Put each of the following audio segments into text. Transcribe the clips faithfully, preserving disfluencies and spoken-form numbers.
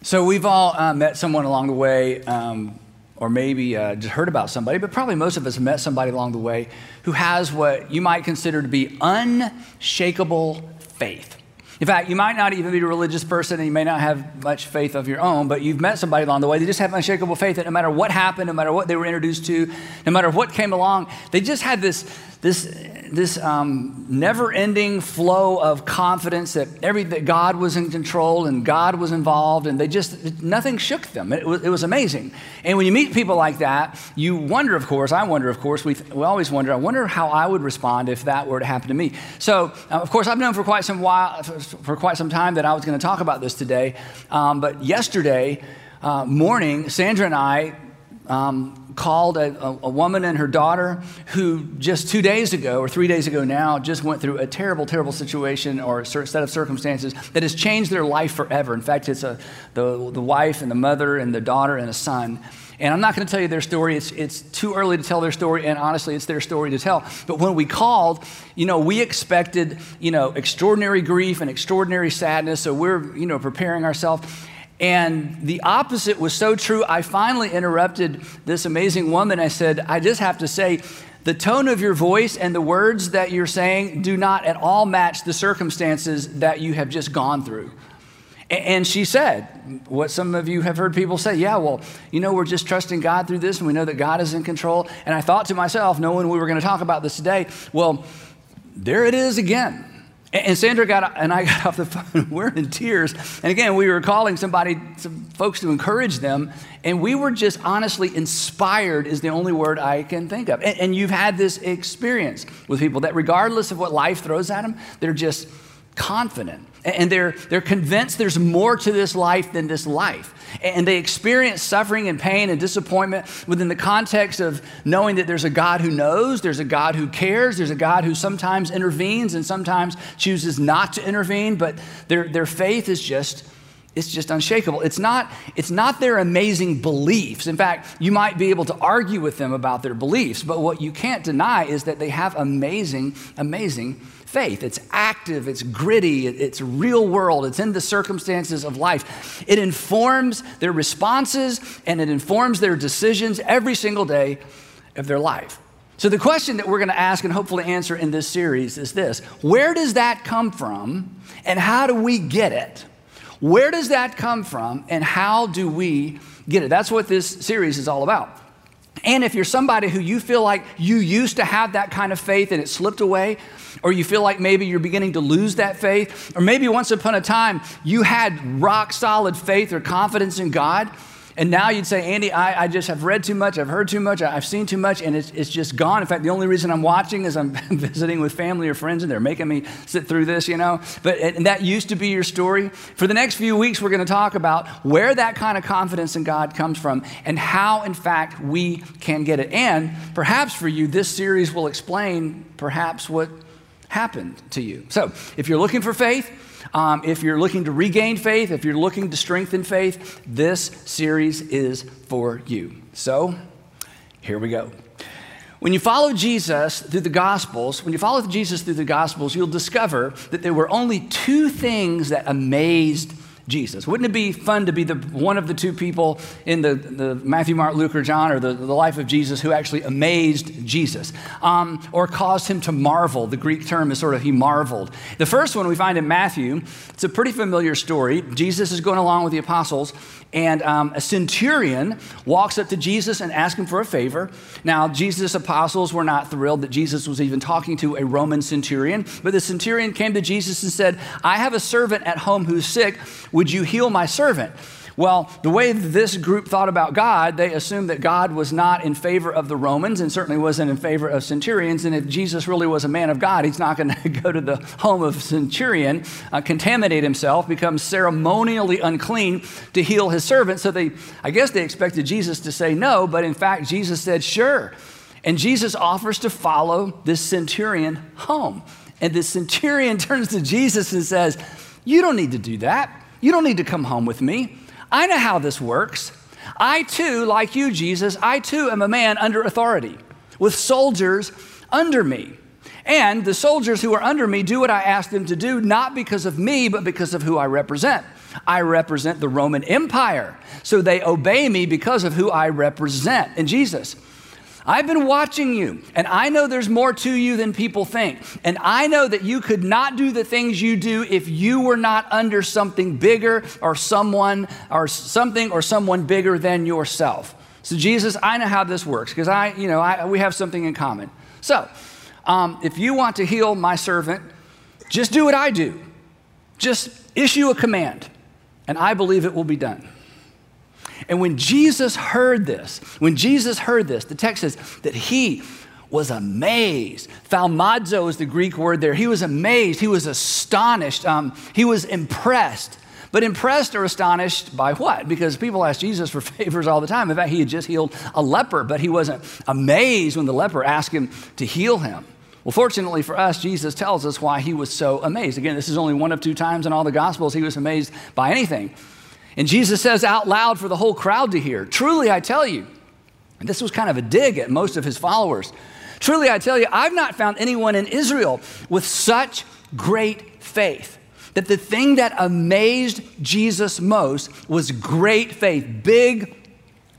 So we've all uh, met someone along the way, um, or maybe uh, just heard about somebody, but probably most of us have met somebody along the way who has what you might consider to be unshakable faith. In fact, you might not even be a religious person, and you may not have much faith of your own, but you've met somebody along the way. They just have unshakable faith that no matter what happened, no matter what they were introduced to, no matter what came along, they just had this this this um, never-ending flow of confidence that every that God was in control and God was involved, and they just, nothing shook them. It was, it was amazing. And when you meet people like that, you wonder, of course, I wonder, of course, we, we always wonder, I wonder how I would respond if that were to happen to me. So, uh, of course, I've known for quite some while, for, for quite some time that I was going to talk about this today, um, but yesterday uh, morning, Sandra and I um, called a, a, a woman and her daughter who just two days ago or three days ago now just went through a terrible, terrible situation or a set of circumstances that has changed their life forever. In fact, it's a, the, the wife and the mother and the daughter and a son. And I'm not going to tell you their story. It's, it's too early to tell their story, and honestly, it's their story to tell. But when we called, you know, we expected, you know, extraordinary grief and extraordinary sadness, so we're, you know, preparing ourselves. And the opposite was so true. I finally interrupted this amazing woman. I said, I just have to say, the tone of your voice and the words that you're saying do not at all match the circumstances that you have just gone through. And she said, what some of you have heard people say, yeah, well, you know, we're just trusting God through this, and we know that God is in control. And I thought to myself, knowing we were going to talk about this today, well, there it is again. And Sandra got, and I got off the phone, we're in tears. And again, we were calling somebody, some folks to encourage them. And we were just honestly inspired is the only word I can think of. And, and you've had this experience with people that regardless of what life throws at them, they're just confident. And they're they're convinced there's more to this life than this life. And they experience suffering and pain and disappointment within the context of knowing that there's a God who knows, there's a God who cares, there's a God who sometimes intervenes and sometimes chooses not to intervene, but their their faith is just It's just unshakable. It's not, it's not their amazing beliefs. In fact, you might be able to argue with them about their beliefs, but what you can't deny is that they have amazing, amazing faith. It's active, it's gritty, it's real world, it's in the circumstances of life. It informs their responses and it informs their decisions every single day of their life. So the question that we're going to ask and hopefully answer in this series is this: where does that come from and how do we get it? Where does that come from and how do we get it? That's what this series is all about. And if you're somebody who you feel like you used to have that kind of faith and it slipped away, or you feel like maybe you're beginning to lose that faith, or maybe once upon a time you had rock solid faith or confidence in God, and now you'd say, Andy, I, I just have read too much, I've heard too much, I've seen too much, and it's, it's just gone. In fact, the only reason I'm watching is I'm visiting with family or friends, and they're making me sit through this, you know. But and that used to be your story. For the next few weeks, we're going to talk about where that kind of confidence in God comes from and how, in fact, we can get it. And perhaps for you, this series will explain perhaps what happened to you. So if you're looking for faith, Um, if you're looking to regain faith, if you're looking to strengthen faith, this series is for you. So here we go. When you follow Jesus through the Gospels, when you follow Jesus through the Gospels, you'll discover that there were only two things that amazed Jesus. Wouldn't it be fun to be the one of the two people in the, the Matthew, Mark, Luke, or John, or the, the life of Jesus who actually amazed Jesus um, or caused him to marvel? The Greek term is sort of he marveled. The first one we find in Matthew. It's a pretty familiar story. Jesus is going along with the apostles, and um, a centurion walks up to Jesus and asks him for a favor. Now, Jesus' apostles were not thrilled that Jesus was even talking to a Roman centurion, but the centurion came to Jesus and said, I have a servant at home who's sick. Would you heal my servant? Well, the way this group thought about God, they assumed that God was not in favor of the Romans and certainly wasn't in favor of centurions. And if Jesus really was a man of God, he's not going to go to the home of a centurion, uh, contaminate himself, become ceremonially unclean to heal his servant. So they, I guess they expected Jesus to say no, but in fact, Jesus said, sure. And Jesus offers to follow this centurion home. And the centurion turns to Jesus and says, you don't need to do that. You don't need to come home with me. I know how this works. I too, like you, Jesus, I too am a man under authority with soldiers under me. And the soldiers who are under me do what I ask them to do, not because of me, but because of who I represent. I represent the Roman Empire. So they obey me because of who I represent. And Jesus, I've been watching you, and I know there's more to you than people think. And I know that you could not do the things you do if you were not under something bigger or someone or something or someone bigger than yourself. So Jesus, I know how this works because I, you know, I, we have something in common. So um, if you want to heal my servant, just do what I do. Just issue a command, and I believe it will be done. And when Jesus heard this, when Jesus heard this, the text says that he was amazed. Thaumazo is the Greek word there. He was amazed. He was astonished. Um, he was impressed. But impressed or astonished by what? Because people ask Jesus for favors all the time. In fact, he had just healed a leper, but he wasn't amazed when the leper asked him to heal him. Well, fortunately for us, Jesus tells us why he was so amazed. Again, this is only one of two times in all the Gospels he was amazed by anything. And Jesus says out loud for the whole crowd to hear, truly I tell you, and this was kind of a dig at most of his followers, truly I tell you, I've not found anyone in Israel with such great faith. That the thing that amazed Jesus most was great faith, big,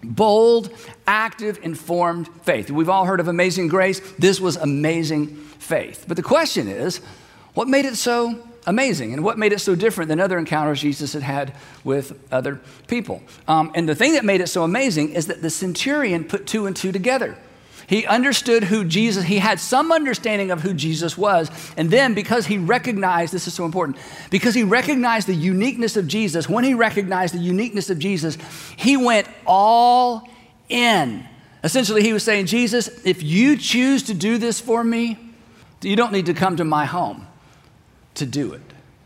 bold, active, informed faith. We've all heard of amazing grace. This was amazing faith. But the question is, what made it so amazing, and what made it so different than other encounters Jesus had had with other people? Um, and the thing that made it so amazing is that the centurion put two and two together. He understood who Jesus, he had some understanding of who Jesus was, and then because he recognized, this is so important, because he recognized the uniqueness of Jesus, when he recognized the uniqueness of Jesus, he went all in. Essentially, he was saying, Jesus, if you choose to do this for me, you don't need to come to my home to do it.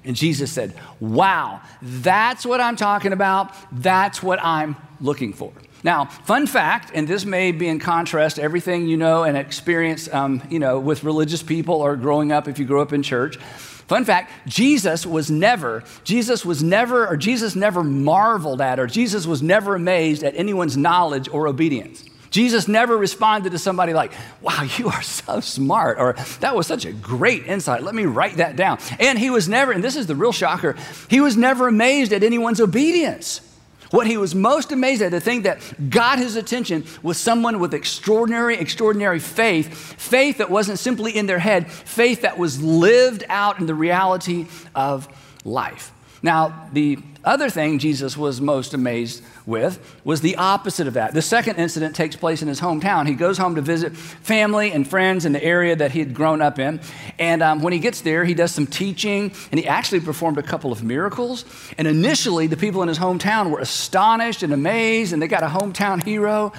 And Jesus said, wow, that's what I'm talking about. That's what I'm looking for. Now, fun fact, and this may be in contrast to everything you know and experience, um, you know, with religious people or growing up if you grew up in church. Fun fact, Jesus was never, Jesus was never, or Jesus never marveled at, or Jesus was never amazed at anyone's knowledge or obedience. Jesus never responded to somebody like, wow, you are so smart, or that was such a great insight. Let me write that down. And he was never, and this is the real shocker, he was never amazed at anyone's obedience. What he was most amazed at, the thing that got his attention, was someone with extraordinary, extraordinary faith, faith that wasn't simply in their head, faith that was lived out in the reality of life. Now, the other thing Jesus was most amazed with was the opposite of that. The second incident takes place in his hometown. He goes home to visit family and friends in the area that he had grown up in. And um, when he gets there, he does some teaching, and he actually performed a couple of miracles. And initially, the people in his hometown were astonished and amazed, and they got a hometown hero.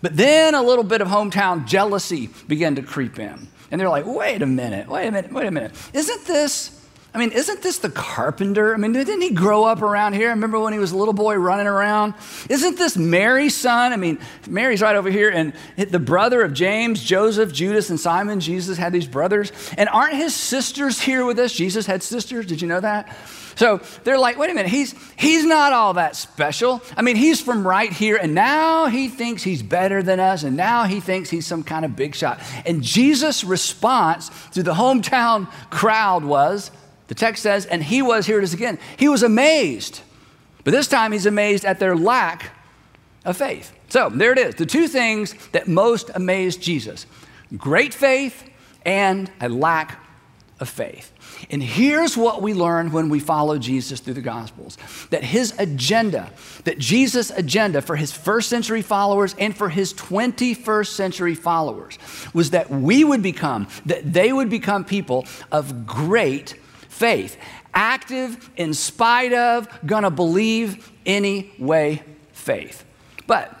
But then a little bit of hometown jealousy began to creep in. And they're like, wait a minute, wait a minute, wait a minute. Isn't this... I mean, isn't this the carpenter? I mean, didn't he grow up around here? I remember when he was a little boy running around. Isn't this Mary's son? I mean, Mary's right over here, and the brother of James, Joseph, Judas, and Simon. Jesus had these brothers. And aren't his sisters here with us? Jesus had sisters. Did you know that? So they're like, wait a minute, he's he's not all that special. I mean, he's from right here, and now he thinks he's better than us, and now he thinks he's some kind of big shot. And Jesus' response to the hometown crowd was, the text says, and he was, here it is again, he was amazed. But this time he's amazed at their lack of faith. So there it is, the two things that most amazed Jesus, great faith and a lack of faith. And here's what we learn when we follow Jesus through the Gospels, that his agenda, that Jesus' agenda for his first century followers and for his twenty-first century followers was that we would become, that they would become people of great faith. faith. Active, in spite of, gonna believe anyway faith. But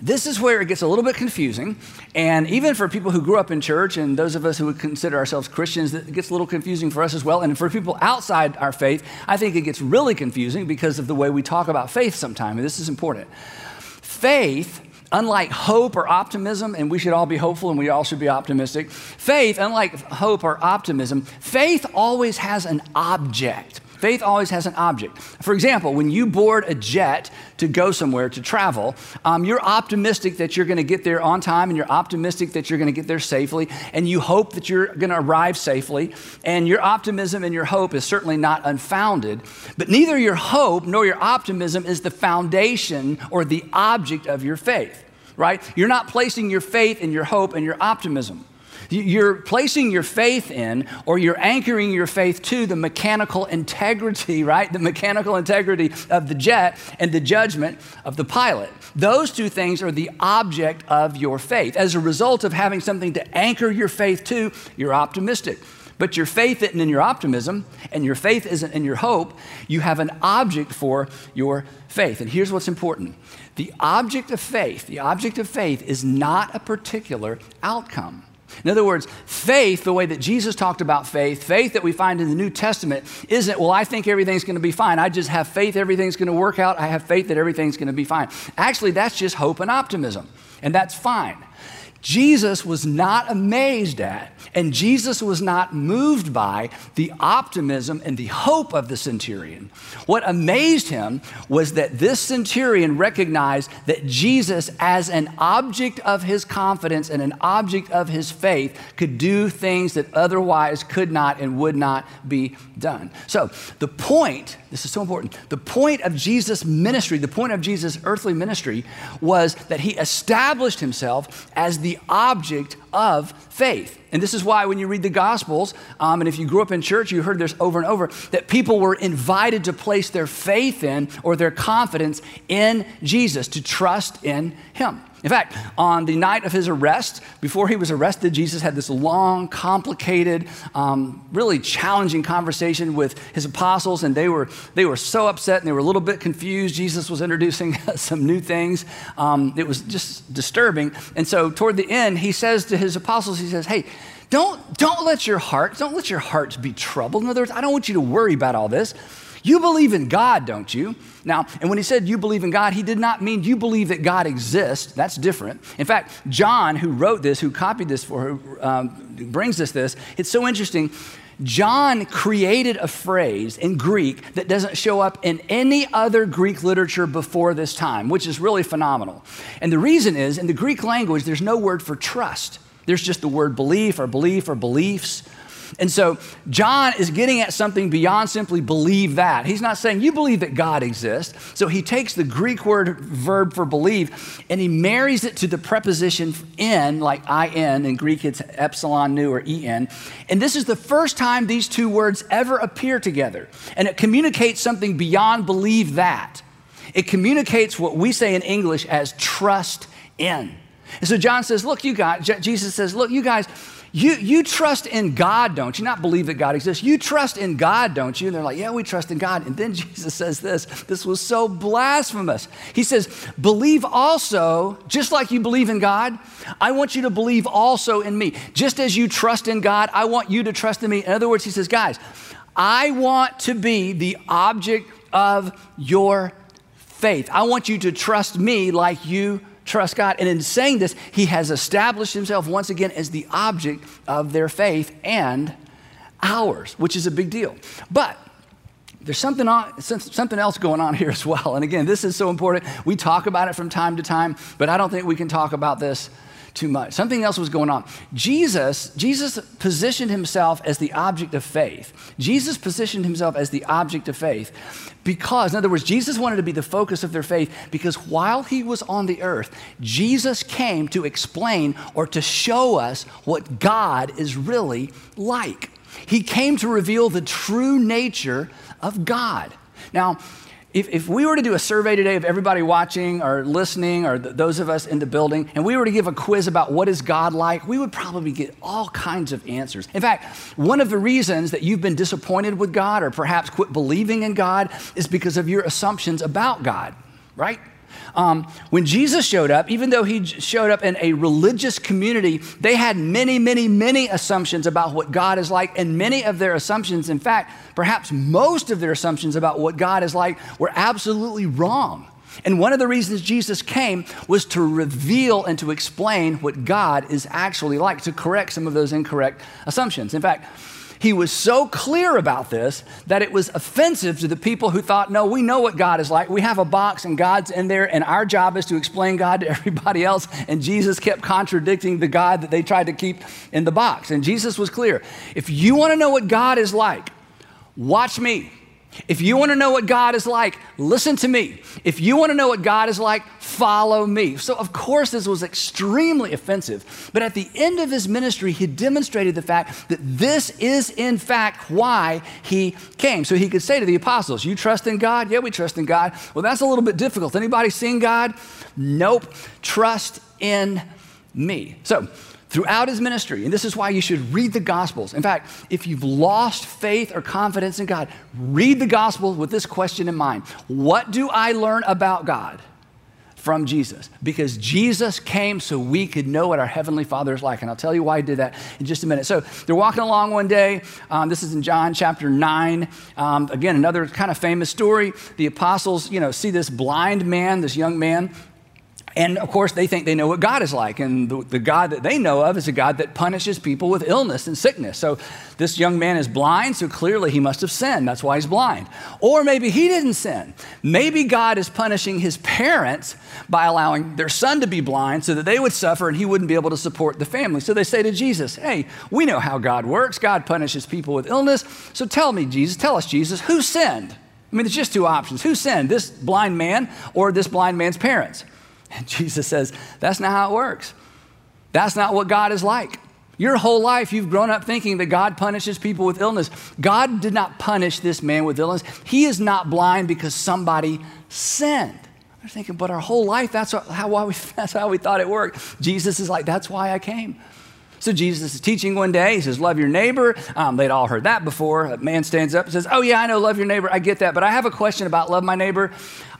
this is where it gets a little bit confusing, and even for people who grew up in church and those of us who would consider ourselves Christians, it gets a little confusing for us as well. And for people outside our faith, I think it gets really confusing because of the way we talk about faith sometimes, and this is important. Faith, unlike hope or optimism, and we should all be hopeful and we all should be optimistic. Faith, unlike hope or optimism, faith always has an object. Faith always has an object. For example, when you board a jet to go somewhere to travel, um, you're optimistic that you're gonna get there on time, and you're optimistic that you're gonna get there safely, and you hope that you're gonna arrive safely, and your optimism and your hope is certainly not unfounded, but neither your hope nor your optimism is the foundation or the object of your faith, right? You're not placing your faith and your hope and your optimism. You're placing your faith in, or you're anchoring your faith to the mechanical integrity, right? The mechanical integrity of the jet and the judgment of the pilot. Those two things are the object of your faith. As a result of having something to anchor your faith to, you're optimistic. But your faith isn't in your optimism, and your faith isn't in your hope. You have an object for your faith. And here's what's important. The object of faith, the object of faith is not a particular outcome. In other words, faith, the way that Jesus talked about faith, faith that we find in the New Testament, isn't, well, I think everything's gonna be fine. I just have faith everything's gonna work out. I have faith that everything's gonna be fine. Actually, that's just hope and optimism, and that's fine. Jesus was not amazed at, and Jesus was not moved by the optimism and the hope of the centurion. What amazed him was that this centurion recognized that Jesus, as an object of his confidence and an object of his faith, could do things that otherwise could not and would not be done. So the point, this is so important, the point of Jesus' ministry, the point of Jesus' earthly ministry was that he established himself as the the object of faith. And this is why when you read the Gospels, um, and if you grew up in church, you heard this over and over, that people were invited to place their faith in or their confidence in Jesus, to trust in him. In fact, on the night of his arrest, before he was arrested, Jesus had this long, complicated, um, really challenging conversation with his apostles, and they were they were so upset and they were a little bit confused. Jesus was introducing some new things. Um, it was just disturbing. And so toward the end, he says to his apostles, he says, hey, don't, don't let your hearts, don't let your hearts be troubled. In other words, I don't want you to worry about all this. You believe in God, don't you? Now, and when he said you believe in God, he did not mean you believe that God exists. That's different. In fact, John, who wrote this, who copied this for, who um, brings us this, it's so interesting. John created a phrase in Greek that doesn't show up in any other Greek literature before this time, which is really phenomenal. And the reason is, in the Greek language, there's no word for trust. There's just the word belief or belief or beliefs. And so John is getting at something beyond simply believe that. He's not saying you believe that God exists. So he takes the Greek word verb for believe and he marries it to the preposition in, like I N. In Greek, it's epsilon nu or E N. And this is the first time these two words ever appear together. And it communicates something beyond believe that. It communicates what we say in English as trust in. And so John says, look, you guys, Jesus says, look, you guys, You, you trust in God, don't you? Not believe that God exists. You trust in God, don't you? And they're like, yeah, we trust in God. And then Jesus says this. This was so blasphemous. He says, believe also, just like you believe in God, I want you to believe also in me. Just as you trust in God, I want you to trust in me. In other words, he says, guys, I want to be the object of your faith. I want you to trust me like you trust God. And in saying this, he has established himself once again as the object of their faith and ours, which is a big deal. But there's something on, something else going on here as well. And again, this is so important. We talk about it from time to time, but I don't think we can talk about this too much. Something else was going on. Jesus, Jesus positioned himself as the object of faith. Jesus positioned himself as the object of faith because, in other words, Jesus wanted to be the focus of their faith because while he was on the earth, Jesus came to explain or to show us what God is really like. He came to reveal the true nature of God. Now, If, if we were to do a survey today of everybody watching or listening or th- those of us in the building, and we were to give a quiz about what is God like, we would probably get all kinds of answers. In fact, one of the reasons that you've been disappointed with God or perhaps quit believing in God is because of your assumptions about God, right? Um, when Jesus showed up, even though he showed up in a religious community, they had many, many, many assumptions about what God is like, and many of their assumptions, in fact, perhaps most of their assumptions about what God is like were absolutely wrong. And one of the reasons Jesus came was to reveal and to explain what God is actually like, to correct some of those incorrect assumptions. In fact, he was so clear about this that it was offensive to the people who thought, no, we know what God is like. We have a box and God's in there and our job is to explain God to everybody else. And Jesus kept contradicting the God that they tried to keep in the box. And Jesus was clear. If you want to know what God is like, watch me. If you want to know what God is like, listen to me. If you want to know what God is like, follow me. So of course this was extremely offensive, but at the end of his ministry, he demonstrated the fact that this is in fact why he came. So he could say to the apostles, you trust in God? Yeah, we trust in God. Well, that's a little bit difficult. Anybody seen God? Nope. Trust in me. So throughout his ministry, and this is why you should read the Gospels. In fact, if you've lost faith or confidence in God, read the Gospels with this question in mind. What do I learn about God from Jesus? Because Jesus came so we could know what our Heavenly Father is like. And I'll tell you why he did that in just a minute. So they're walking along one day. Um, this is in John chapter nine. Um, again, another kind of famous story. The apostles, you know, see this blind man, this young man. And of course, they think they know what God is like. And the, the God that they know of is a God that punishes people with illness and sickness. So this young man is blind, so clearly he must have sinned. That's why he's blind. Or maybe he didn't sin. Maybe God is punishing his parents by allowing their son to be blind so that they would suffer and he wouldn't be able to support the family. So they say to Jesus, hey, we know how God works. God punishes people with illness. So tell me, Jesus, tell us, Jesus, who sinned? I mean, it's just two options. Who sinned, this blind man or this blind man's parents? And Jesus says, that's not how it works. That's not what God is like. Your whole life, you've grown up thinking that God punishes people with illness. God did not punish this man with illness. He is not blind because somebody sinned. They're thinking, but our whole life, that's how, why we, that's how we thought it worked. Jesus is like, that's why I came. So Jesus is teaching one day. He says, love your neighbor. Um, they'd all heard that before. A man stands up and says, oh yeah, I know, love your neighbor. I get that. But I have a question about love my neighbor.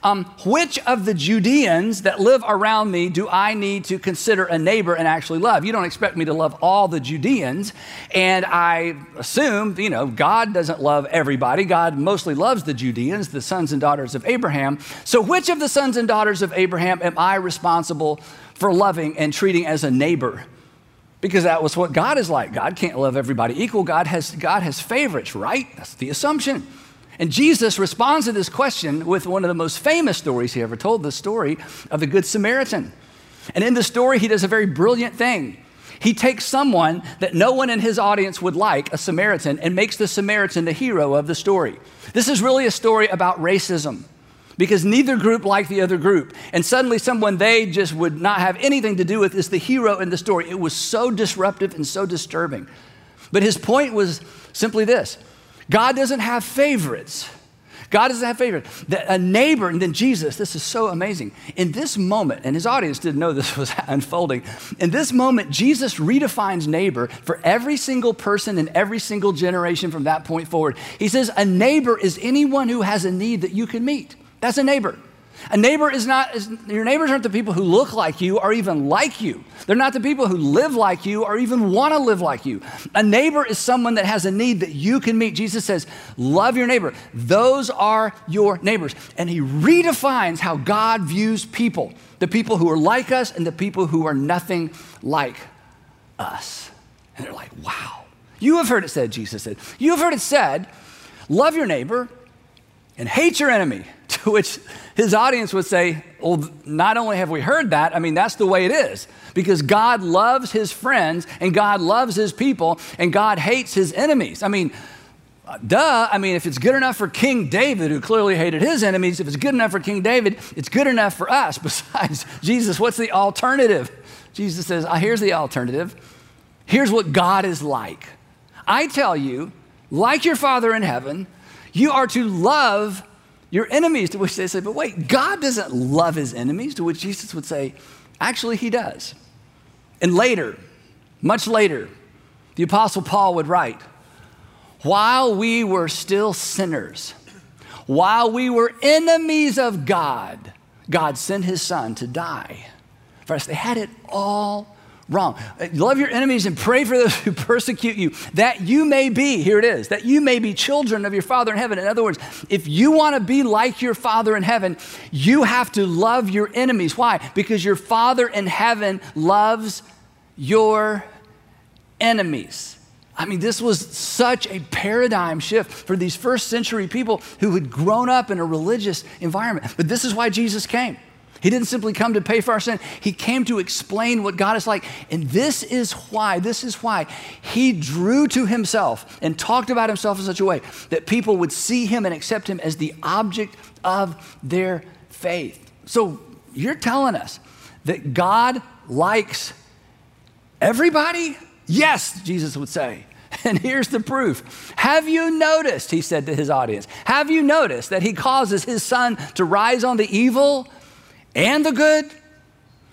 Um, which of the Judeans that live around me do I need to consider a neighbor and actually love? You don't expect me to love all the Judeans. And I assume, you know, God doesn't love everybody. God mostly loves the Judeans, the sons and daughters of Abraham. So which of the sons and daughters of Abraham am I responsible for loving and treating as a neighbor? Because that was what God is like. God can't love everybody equal. God has, God has favorites, right? That's the assumption. And Jesus responds to this question with one of the most famous stories he ever told, the story of the Good Samaritan. And in the story, he does a very brilliant thing. He takes someone that no one in his audience would like, a Samaritan, and makes the Samaritan the hero of the story. This is really a story about racism, because neither group liked the other group. And suddenly someone they just would not have anything to do with is the hero in the story. It was so disruptive and so disturbing. But his point was simply this: God doesn't have favorites. God doesn't have favorites. A neighbor, and then Jesus, this is so amazing. In this moment, and his audience didn't know this was unfolding. In this moment, Jesus redefines neighbor for every single person in every single generation from that point forward. He says, a neighbor is anyone who has a need that you can meet. That's a neighbor. A neighbor is not, is, your neighbors aren't the people who look like you or even like you. They're not the people who live like you or even want to live like you. A neighbor is someone that has a need that you can meet. Jesus says, love your neighbor. Those are your neighbors. And he redefines how God views people, the people who are like us and the people who are nothing like us. And they're like, wow. You have heard it said, Jesus said, you have heard it said, love your neighbor and hate your enemy. To which his audience would say, well, not only have we heard that, I mean, that's the way it is, because God loves his friends and God loves his people and God hates his enemies. I mean, duh. I mean, if it's good enough for King David, who clearly hated his enemies, if it's good enough for King David, it's good enough for us. Besides, Jesus, what's the alternative? Jesus says, oh, here's the alternative. Here's what God is like. I tell you, like your Father in heaven, you are to love your enemies, to which they say, but wait, God doesn't love his enemies, to which Jesus would say, actually, he does. And later, much later, the Apostle Paul would write, while we were still sinners, while we were enemies of God, God sent his son to die for us. They had it all wrong. Love your enemies and pray for those who persecute you, that you may be, here it is, that you may be children of your Father in heaven. In other words, if you want to be like your Father in heaven, you have to love your enemies. Why? Because your Father in heaven loves your enemies. I mean, this was such a paradigm shift for these first century people who had grown up in a religious environment. But this is why Jesus came. He didn't simply come to pay for our sin. He came to explain what God is like. And this is why, this is why he drew to himself and talked about himself in such a way that people would see him and accept him as the object of their faith. So you're telling us that God likes everybody? Yes, Jesus would say. And here's the proof. Have you noticed, he said to his audience, have you noticed that he causes his son to rise on the evil and the good?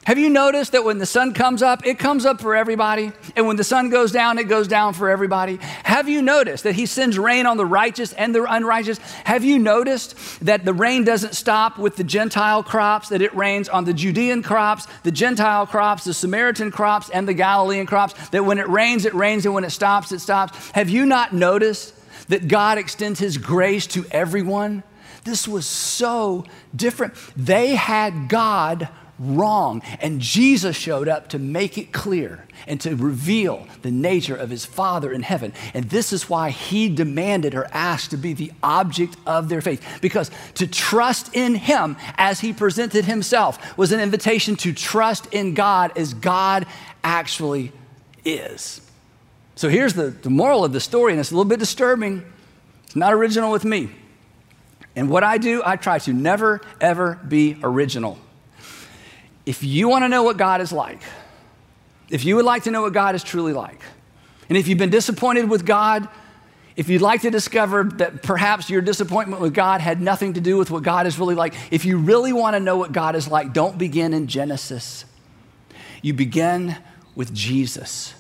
Have you noticed that when the sun comes up, it comes up for everybody? And when the sun goes down, it goes down for everybody? Have you noticed that he sends rain on the righteous and the unrighteous? Have you noticed that the rain doesn't stop with the Gentile crops, that it rains on the Judean crops, the Gentile crops, the Samaritan crops, and the Galilean crops, that when it rains, it rains, and when it stops, it stops? Have you not noticed that God extends his grace to everyone? This was so different. They had God wrong, and Jesus showed up to make it clear and to reveal the nature of his Father in heaven. And this is why he demanded or asked to be the object of their faith, because to trust in him as he presented himself was an invitation to trust in God as God actually is. So here's the, the moral of the story, and it's a little bit disturbing. It's not original with me. And what I do, I try to never, ever be original. If you want to know what God is like, if you would like to know what God is truly like, and if you've been disappointed with God, if you'd like to discover that perhaps your disappointment with God had nothing to do with what God is really like, if you really want to know what God is like, don't begin in Genesis. You begin with Jesus.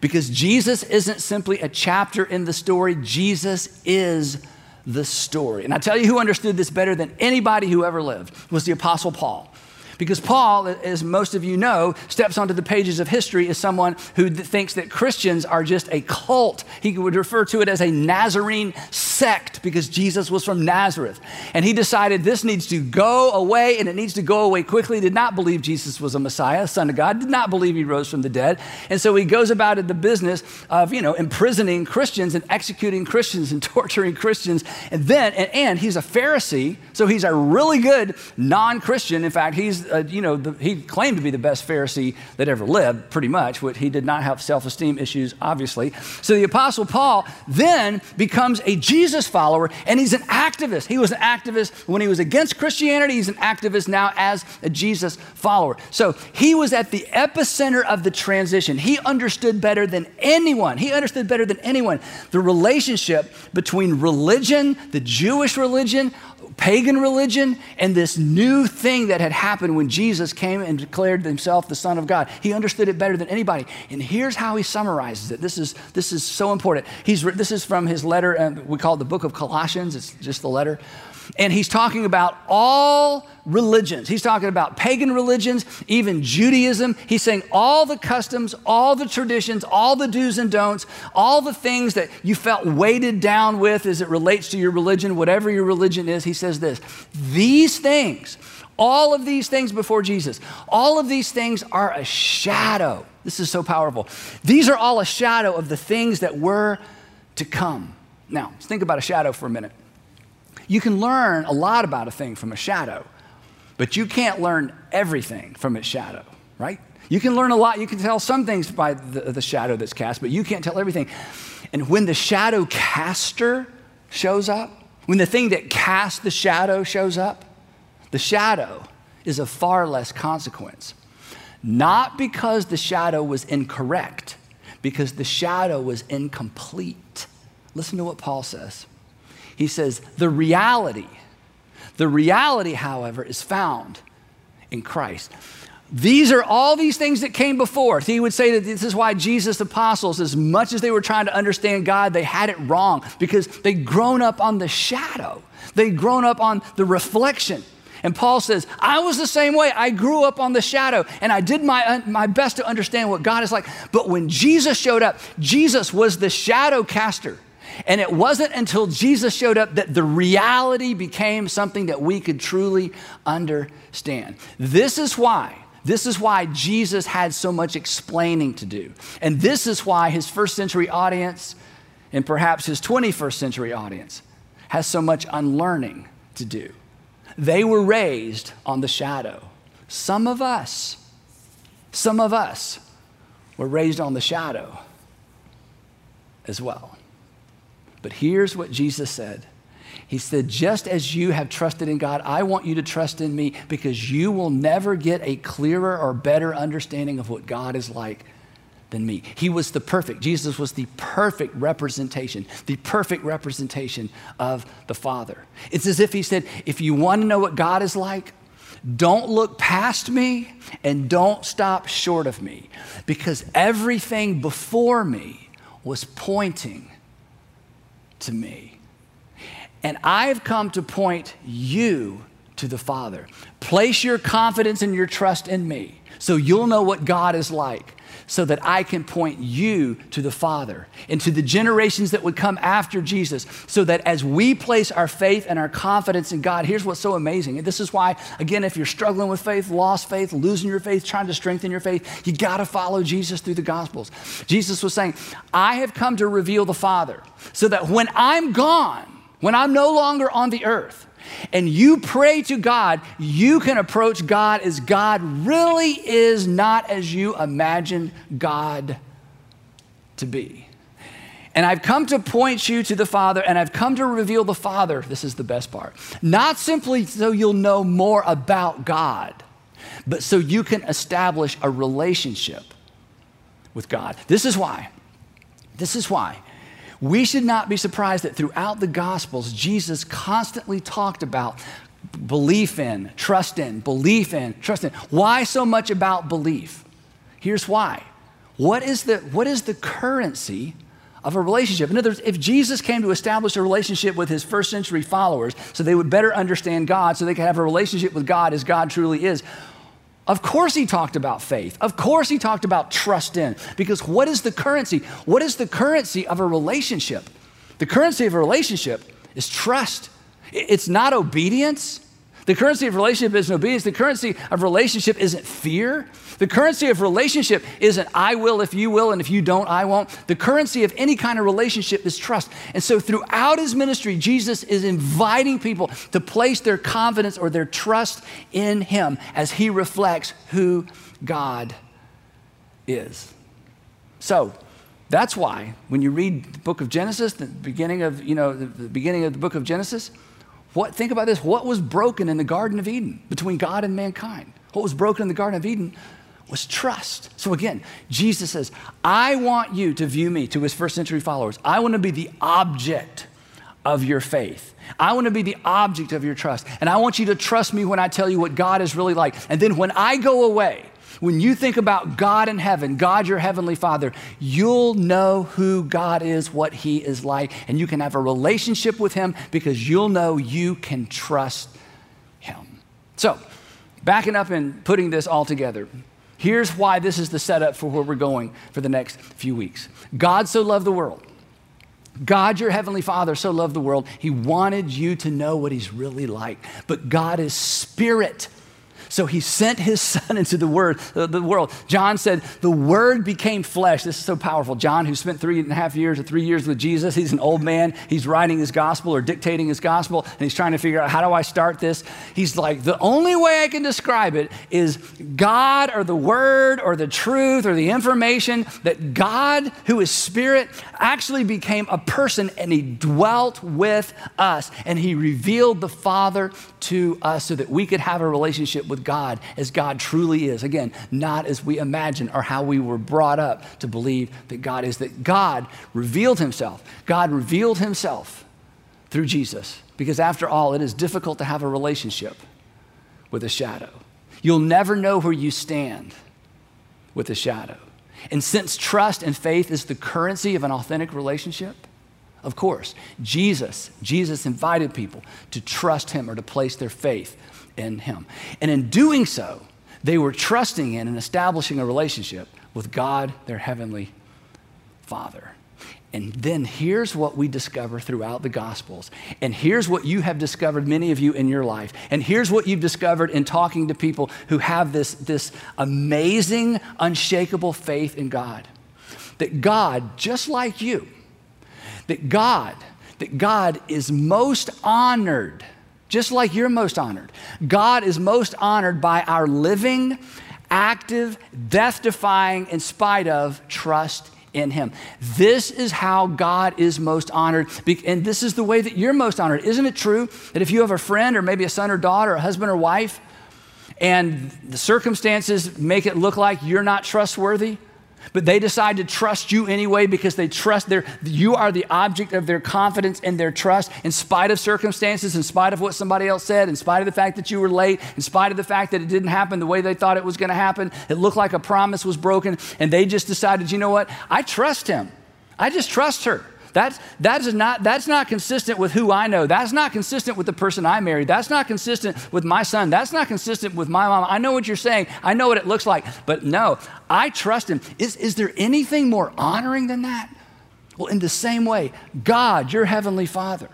Because Jesus isn't simply a chapter in the story. Jesus is the story. And I tell you who understood this better than anybody who ever lived was the Apostle Paul. Because Paul, as most of you know, steps onto the pages of history as someone who th- thinks that Christians are just a cult. He would refer to it as a Nazarene sect because Jesus was from Nazareth. And he decided this needs to go away, and it needs to go away quickly. He did not believe Jesus was a Messiah, Son of God, did not believe he rose from the dead. And so he goes about in the business of, you know, imprisoning Christians and executing Christians and torturing Christians. And then, and, and he's a Pharisee, so he's a really good non-Christian. In fact, he's Uh, you know, the, he claimed to be the best Pharisee that ever lived, pretty much. Which he did not have self-esteem issues, obviously. So the Apostle Paul then becomes a Jesus follower, and he's an activist. He was an activist when he was against Christianity. He's an activist now as a Jesus follower. So he was at the epicenter of the transition. He understood better than anyone. He understood better than anyone the relationship between religion, the Jewish religion, pagan religion, and this new thing that had happened when Jesus came and declared himself the Son of God. He understood it better than anybody. And here's how he summarizes it. This is, this is so important. He's, this is from his letter, and we call it the book of Colossians. It's just the letter. And he's talking about all religions. He's talking about pagan religions, even Judaism. He's saying all the customs, all the traditions, all the do's and don'ts, all the things that you felt weighted down with as it relates to your religion, whatever your religion is, he says this, these things, all of these things before Jesus, all of these things are a shadow. This is so powerful. These are all a shadow of the things that were to come. Now, let's think about a shadow for a minute. You can learn a lot about a thing from a shadow, but you can't learn everything from its shadow, right? You can learn a lot. You can tell some things by the, the shadow that's cast, but you can't tell everything. And when the shadow caster shows up, when the thing that casts the shadow shows up, the shadow is of far less consequence. Not because the shadow was incorrect, because the shadow was incomplete. Listen to what Paul says. He says, the reality, The reality, however, is found in Christ. These are all these things that came before. He would say that this is why Jesus' apostles, as much as they were trying to understand God, they had it wrong because they'd grown up on the shadow. They'd grown up on the reflection. And Paul says, I was the same way. I grew up on the shadow and I did my, my best to understand what God is like. But when Jesus showed up, Jesus was the shadow caster. And it wasn't until Jesus showed up that the reality became something that we could truly understand. This is why. This is why Jesus had so much explaining to do. And this is why his first century audience and perhaps his twenty-first century audience has so much unlearning to do. They were raised on the shadow. Some of us, some of us were raised on the shadow as well. But here's what Jesus said. He said, just as you have trusted in God, I want you to trust in me because you will never get a clearer or better understanding of what God is like than me. He was the perfect, Jesus was the perfect representation, the perfect representation of the Father. It's as if he said, if you want to know what God is like, don't look past me and don't stop short of me because everything before me was pointing to me. And I've come to point you to the Father. Place your confidence and your trust in me so you'll know what God is like so that I can point you to the Father and to the generations that would come after Jesus so that as we place our faith and our confidence in God, here's what's so amazing. And this is why, again, if you're struggling with faith, lost faith, losing your faith, trying to strengthen your faith, you gotta follow Jesus through the Gospels. Jesus was saying, I have come to reveal the Father so that when I'm gone, when I'm no longer on the earth and you pray to God, you can approach God as God really is, not as you imagine God to be. And I've come to point you to the Father and I've come to reveal the Father. This is the best part. Not simply so you'll know more about God, but so you can establish a relationship with God. This is why, this is why we should not be surprised that throughout the Gospels, Jesus constantly talked about belief in, trust in, belief in, trust in. Why so much about belief? Here's why. What is the, what is the currency of a relationship? In other words, if Jesus came to establish a relationship with his first century followers so they would better understand God, so they could have a relationship with God as God truly is, of course he talked about faith. Of course he talked about trust in, because what is the currency? What is the currency of a relationship? The currency of a relationship is trust. It's not obedience. The currency of relationship isn't obedience. The currency of relationship isn't fear. The currency of relationship isn't I will if you will, and if you don't, I won't. The currency of any kind of relationship is trust. And so throughout his ministry, Jesus is inviting people to place their confidence or their trust in him as he reflects who God is. So that's why when you read the book of Genesis, the beginning of, you know, the beginning of the book of Genesis, What, think about this, what was broken in the Garden of Eden between God and mankind? What was broken in the Garden of Eden was trust. So again, Jesus says, I want you to view me, to his first century followers. I want to be the object of your faith. I want to be the object of your trust. And I want you to trust me when I tell you what God is really like. And then when I go away, when you think about God in heaven, God, your heavenly Father, you'll know who God is, what he is like, and you can have a relationship with him because you'll know you can trust him. So backing up and putting this all together, here's why this is the setup for where we're going for the next few weeks. God so loved the world. God, your heavenly Father, so loved the world. He wanted you to know what he's really like, but God is spirit. So he sent his son into the, word, uh, the world. John said, the word became flesh. This is so powerful. John, who spent three and a half years or three years with Jesus, he's an old man. He's writing his gospel or dictating his gospel. And he's trying to figure out, how do I start this? He's like, the only way I can describe it is God or the word or the truth or the information that God, who is spirit, actually became a person and he dwelt with us. And he revealed the Father to us so that we could have a relationship with with God as God truly is. Again, not as we imagine or how we were brought up to believe that God is, that God revealed himself. God revealed himself through Jesus. Because after all, it is difficult to have a relationship with a shadow. You'll never know where you stand with a shadow. And since trust and faith is the currency of an authentic relationship, of course, Jesus, Jesus invited people to trust him or to place their faith in him. And in doing so, they were trusting in and establishing a relationship with God, their heavenly Father. And then here's what we discover throughout the Gospels. And here's what you have discovered, many of you, in your life. And here's what you've discovered in talking to people who have this, this amazing, unshakable faith in God. That God, just like you, that God, that God is most honored, just like you're most honored. God is most honored by our living, active, death-defying, in spite of, trust in him. This is how God is most honored, and this is the way that you're most honored. Isn't it true that if you have a friend or maybe a son or daughter, a husband or wife, and the circumstances make it look like you're not trustworthy, but they decide to trust you anyway because they trust their, you are the object of their confidence and their trust in spite of circumstances, in spite of what somebody else said, in spite of the fact that you were late, in spite of the fact that it didn't happen the way they thought it was going to happen. It looked like a promise was broken, and they just decided, you know what? I trust him. I just trust her. That's, that's, not, that's not consistent with who I know. That's not consistent with the person I married. That's not consistent with my son. That's not consistent with my mom. I know what you're saying. I know what it looks like. But no, I trust him. Is, is there anything more honoring than that? Well, in the same way, God, your heavenly Father,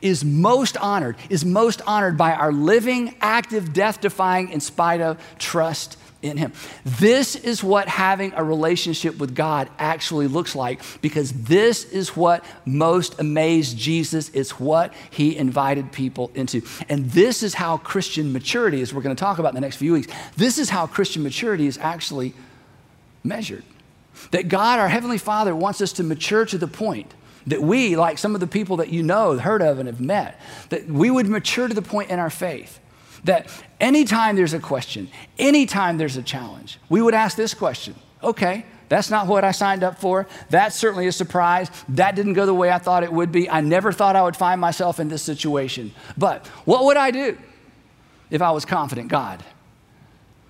is most honored, is most honored by our living, active, death-defying, in spite of, trust in him. This is what having a relationship with God actually looks like, because this is what most amazed Jesus. It's what he invited people into. And this is how Christian maturity, as we're going to talk about in the next few weeks, this is how Christian maturity is actually measured. That God, our heavenly Father, wants us to mature to the point that we, like some of the people that you know, heard of, and have met, that we would mature to the point in our faith that anytime there's a question, anytime there's a challenge, we would ask this question: okay, that's not what I signed up for. That's certainly a surprise. That didn't go the way I thought it would be. I never thought I would find myself in this situation. But what would I do if I was confident God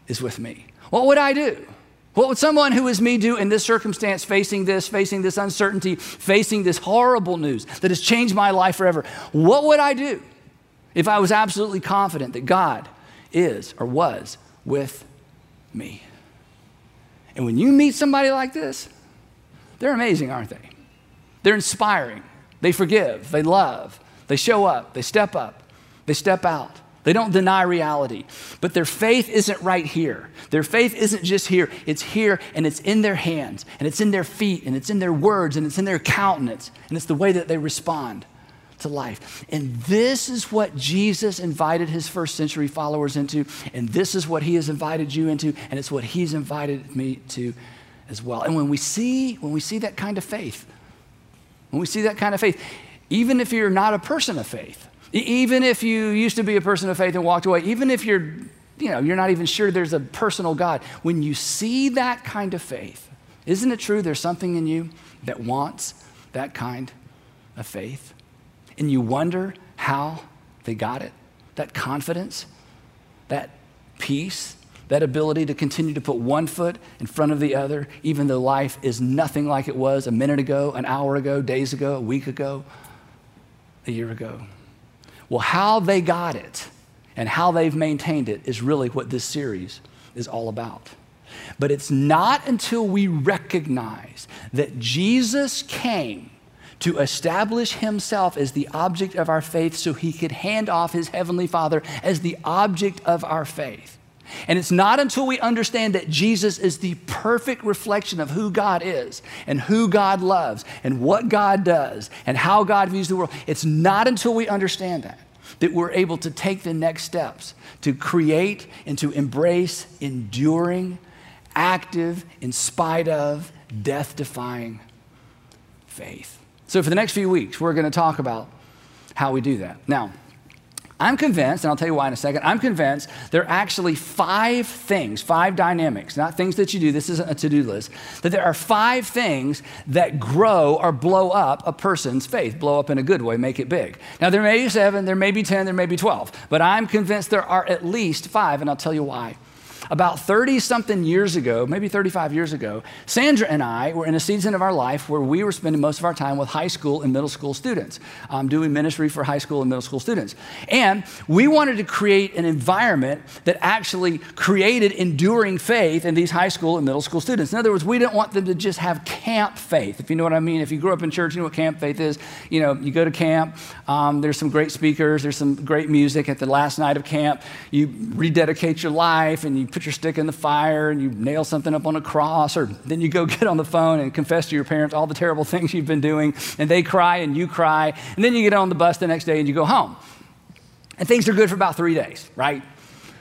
is with me? What would I do? What would someone who is me do in this circumstance, facing this, facing this uncertainty, facing this horrible news that has changed my life forever? What would I do if I was absolutely confident that God is or was with me? And when you meet somebody like this, they're amazing, aren't they? They're inspiring. They forgive. They love. They show up. They step up. They step out. They don't deny reality. But their faith isn't right here. Their faith isn't just here. It's here, and it's in their hands, and it's in their feet, and it's in their words, and it's in their countenance, and it's the way that they respond to life. And this is what Jesus invited his first century followers into, and this is what he has invited you into, and it's what he's invited me to as well. And when we see, when we see that kind of faith, when we see that kind of faith, even if you're not a person of faith, even if you used to be a person of faith and walked away, even if you're, you know, you're not even sure there's a personal God, when you see that kind of faith, isn't it true there's something in you that wants that kind of faith? And you wonder how they got it, that confidence, that peace, that ability to continue to put one foot in front of the other, even though life is nothing like it was a minute ago, an hour ago, days ago, a week ago, a year ago. Well, how they got it and how they've maintained it is really what this series is all about. But it's not until we recognize that Jesus came to establish himself as the object of our faith so he could hand off his heavenly Father as the object of our faith. And it's not until we understand that Jesus is the perfect reflection of who God is and who God loves and what God does and how God views the world. It's not until we understand that that we're able to take the next steps to create and to embrace enduring, active, in spite of, death-defying faith. So for the next few weeks, we're going to talk about how we do that. Now, I'm convinced, and I'll tell you why in a second, I'm convinced there are actually five things, five dynamics, not things that you do, this isn't a to-do list, that there are five things that grow or blow up a person's faith, blow up in a good way, make it big. Now there may be seven, there may be ten, there may be twelve, but I'm convinced there are at least five, and I'll tell you why. About thirty-something years ago, maybe thirty-five years ago, Sandra and I were in a season of our life where we were spending most of our time with high school and middle school students, um, doing ministry for high school and middle school students. And we wanted to create an environment that actually created enduring faith in these high school and middle school students. In other words, we didn't want them to just have camp faith, if you know what I mean. If you grew up in church, you know what camp faith is. You know, you go to camp, um, there's some great speakers, there's some great music at the last night of camp. You rededicate your life and you put your stick in the fire and you nail something up on a cross, or then you go get on the phone and confess to your parents all the terrible things you've been doing, and they cry and you cry, and then you get on the bus the next day and you go home. And things are good for about three days, right?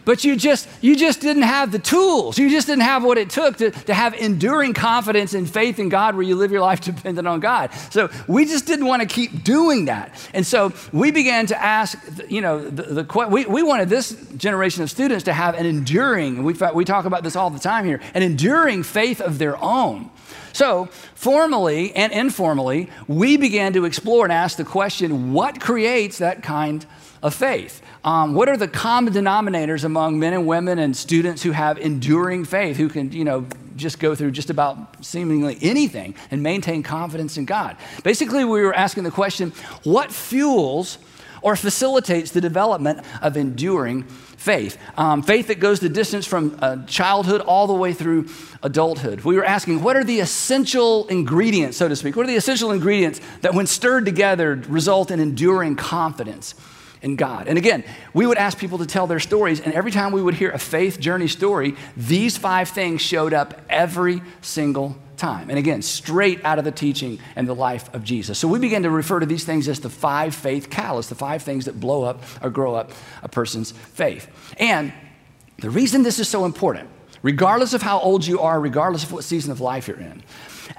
But you just, you just didn't have the tools. You just didn't have what it took to, to have enduring confidence and faith in God where you live your life dependent on God. So we just didn't want to keep doing that. And so we began to ask, you know, the, the we, we wanted this generation of students to have an enduring, and we, we talk about this all the time here, an enduring faith of their own. So formally and informally, we began to explore and ask the question, what creates that kind of faith? Um, what are the common denominators among men and women and students who have enduring faith, who can, you know, just go through just about seemingly anything and maintain confidence in God? Basically, we were asking the question, what fuels or facilitates the development of enduring faith? Um, faith that goes the distance from uh, childhood all the way through adulthood. We were asking, what are the essential ingredients, so to speak? What are the essential ingredients that when stirred together result in enduring confidence in God? And again, we would ask people to tell their stories, and every time we would hear a faith journey story, these five things showed up every single time. And again, straight out of the teaching and the life of Jesus. So we began to refer to these things as the five faith catalysts, the five things that blow up or grow up a person's faith. And the reason this is so important, regardless of how old you are, regardless of what season of life you're in,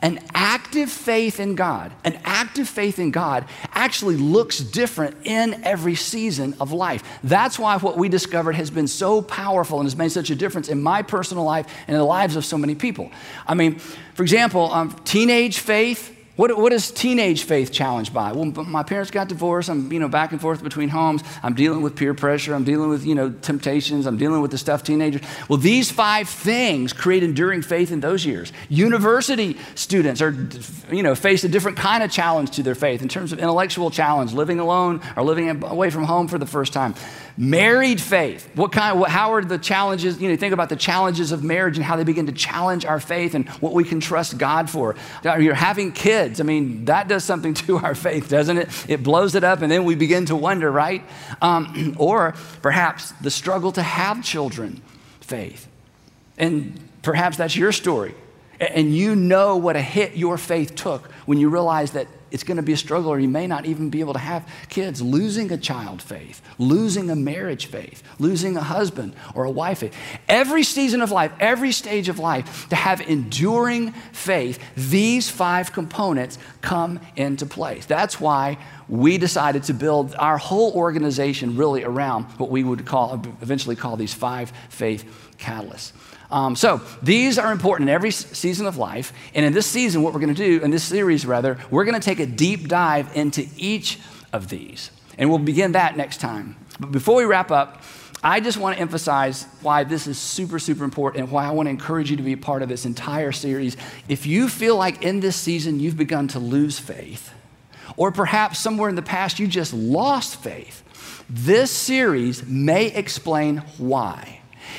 an active faith in God, an active faith in God actually looks different in every season of life. That's why what we discovered has been so powerful and has made such a difference in my personal life and in the lives of so many people. I mean, for example, um, teenage faith. What, what is teenage faith challenged by? Well, my parents got divorced. I'm, you know, back and forth between homes. I'm dealing with peer pressure. I'm dealing with, you know, temptations. I'm dealing with the stuff teenagers. Well, these five things create enduring faith in those years. University students are, you know, face a different kind of challenge to their faith in terms of intellectual challenge, living alone or living away from home for the first time. Married faith. What kind? What, how are the challenges? You know, think about the challenges of marriage and how they begin to challenge our faith and what we can trust God for. You're having kids. I mean, that does something to our faith, doesn't it? It blows it up, and then we begin to wonder, right? Um, or perhaps the struggle to have children faith. And perhaps that's your story. And you know what a hit your faith took when you realize that it's going to be a struggle, or you may not even be able to have kids. Losing a child faith, losing a marriage faith, losing a husband or a wife faith. Every season of life, every stage of life, to have enduring faith, these five components come into place. That's why we decided to build our whole organization really around what we would call, eventually call these five faith catalysts. Um, so these are important in every season of life. And in this season, what we're going to do, in this series rather, we're going to take a deep dive into each of these. And we'll begin that next time. But before we wrap up, I just want to emphasize why this is super, super important and why I want to encourage you to be a part of this entire series. If you feel like in this season you've begun to lose faith, or perhaps somewhere in the past you just lost faith, this series may explain why.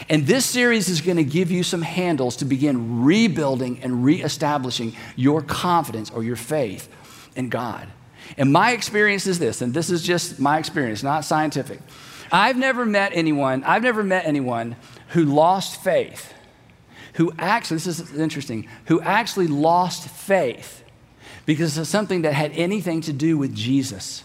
And this series is going to give you some handles to begin rebuilding and reestablishing your confidence or your faith in God. And my experience is this, and this is just my experience, not scientific. I've never met anyone, I've never met anyone who lost faith, who actually, this is interesting, who actually lost faith because of something that had anything to do with Jesus.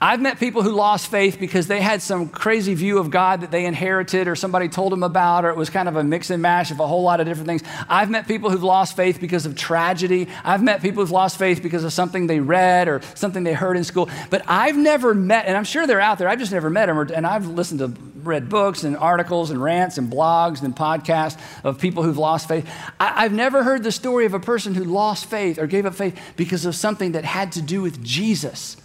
I've met people who lost faith because they had some crazy view of God that they inherited or somebody told them about, or it was kind of a mix and mash of a whole lot of different things. I've met people who've lost faith because of tragedy. I've met people who've lost faith because of something they read or something they heard in school. But I've never met, and I'm sure they're out there, I've just never met them, or, and I've listened to, read books and articles and rants and blogs and podcasts of people who've lost faith. I, I've never heard the story of a person who lost faith or gave up faith because of something that had to do with Jesus.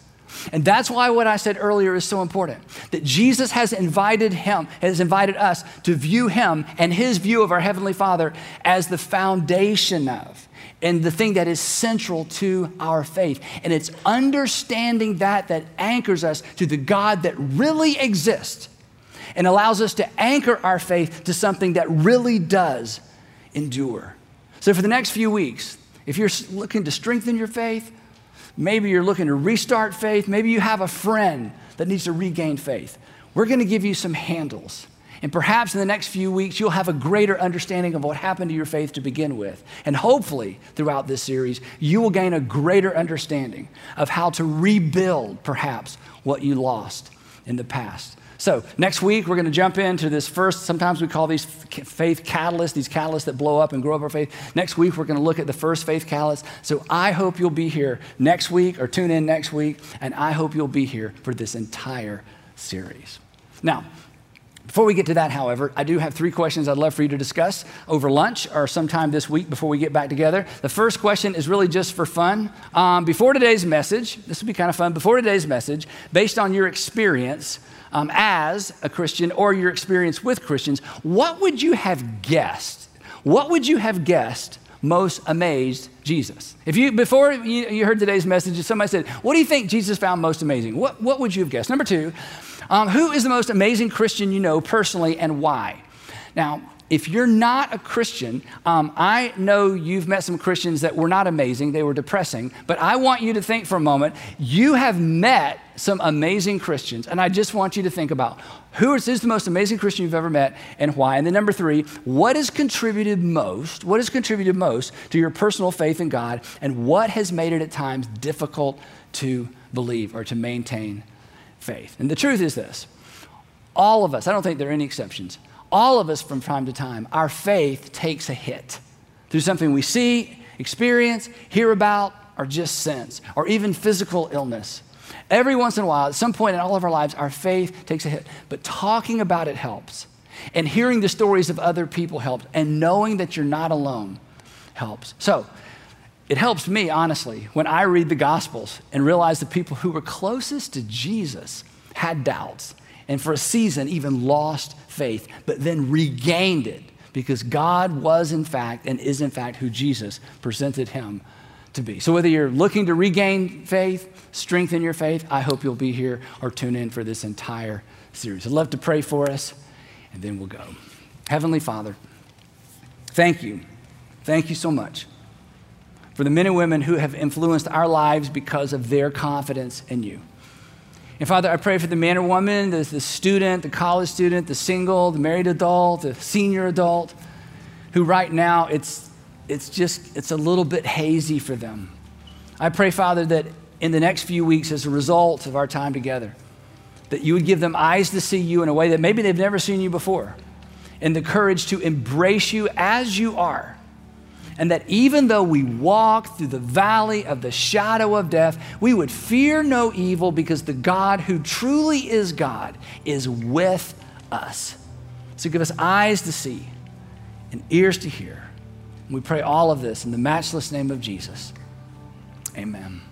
And that's why what I said earlier is so important, that Jesus has invited him, has invited us to view him and his view of our Heavenly Father as the foundation of and the thing that is central to our faith. And it's understanding that that anchors us to the God that really exists and allows us to anchor our faith to something that really does endure. So for the next few weeks, if you're looking to strengthen your faith, maybe you're looking to restart faith, maybe you have a friend that needs to regain faith, we're gonna give you some handles. And perhaps in the next few weeks, you'll have a greater understanding of what happened to your faith to begin with. And hopefully throughout this series, you will gain a greater understanding of how to rebuild perhaps what you lost in the past. So next week, we're gonna jump into this first, sometimes we call these faith catalysts, these catalysts that blow up and grow up our faith. Next week, we're gonna look at the first faith catalyst. So I hope you'll be here next week, or tune in next week, and I hope you'll be here for this entire series. Now, before we get to that, however, I do have three questions I'd love for you to discuss over lunch or sometime this week before we get back together. The first question is really just for fun. Um, before today's message, this would be kind of fun, before today's message, based on your experience um, as a Christian or your experience with Christians, what would you have guessed? What would you have guessed most amazed Jesus? If you, before you, you heard today's message, if somebody said, what do you think Jesus found most amazing? What, what would you have guessed? Number two, Um, who is the most amazing Christian you know personally, and why? Now, if you're not a Christian, um, I know you've met some Christians that were not amazing, they were depressing, but I want you to think for a moment, you have met some amazing Christians, and I just want you to think about who is, is the most amazing Christian you've ever met and why. And then number three, what has contributed most, what has contributed most to your personal faith in God, and what has made it at times difficult to believe or to maintain faith. And the truth is this, all of us, I don't think there are any exceptions, all of us from time to time, our faith takes a hit through something we see, experience, hear about, or just sense, or even physical illness. Every once in a while, at some point in all of our lives, our faith takes a hit, but talking about it helps, and hearing the stories of other people helps, and knowing that you're not alone helps. So it helps me, honestly, when I read the Gospels and realize the people who were closest to Jesus had doubts and for a season even lost faith, but then regained it because God was in fact and is in fact who Jesus presented him to be. So whether you're looking to regain faith, strengthen your faith, I hope you'll be here or tune in for this entire series. I'd love to pray for us and then we'll go. Heavenly Father, thank you. Thank you so much for the men and women who have influenced our lives because of their confidence in you. And Father, I pray for the man or woman, the, the student, the college student, the single, the married adult, the senior adult, who right now it's, it's just, it's a little bit hazy for them. I pray, Father, that in the next few weeks as a result of our time together, that you would give them eyes to see you in a way that maybe they've never seen you before, and the courage to embrace you as you are. And that even though we walk through the valley of the shadow of death, we would fear no evil because the God who truly is God is with us. So give us eyes to see and ears to hear. We pray all of this in the matchless name of Jesus. Amen.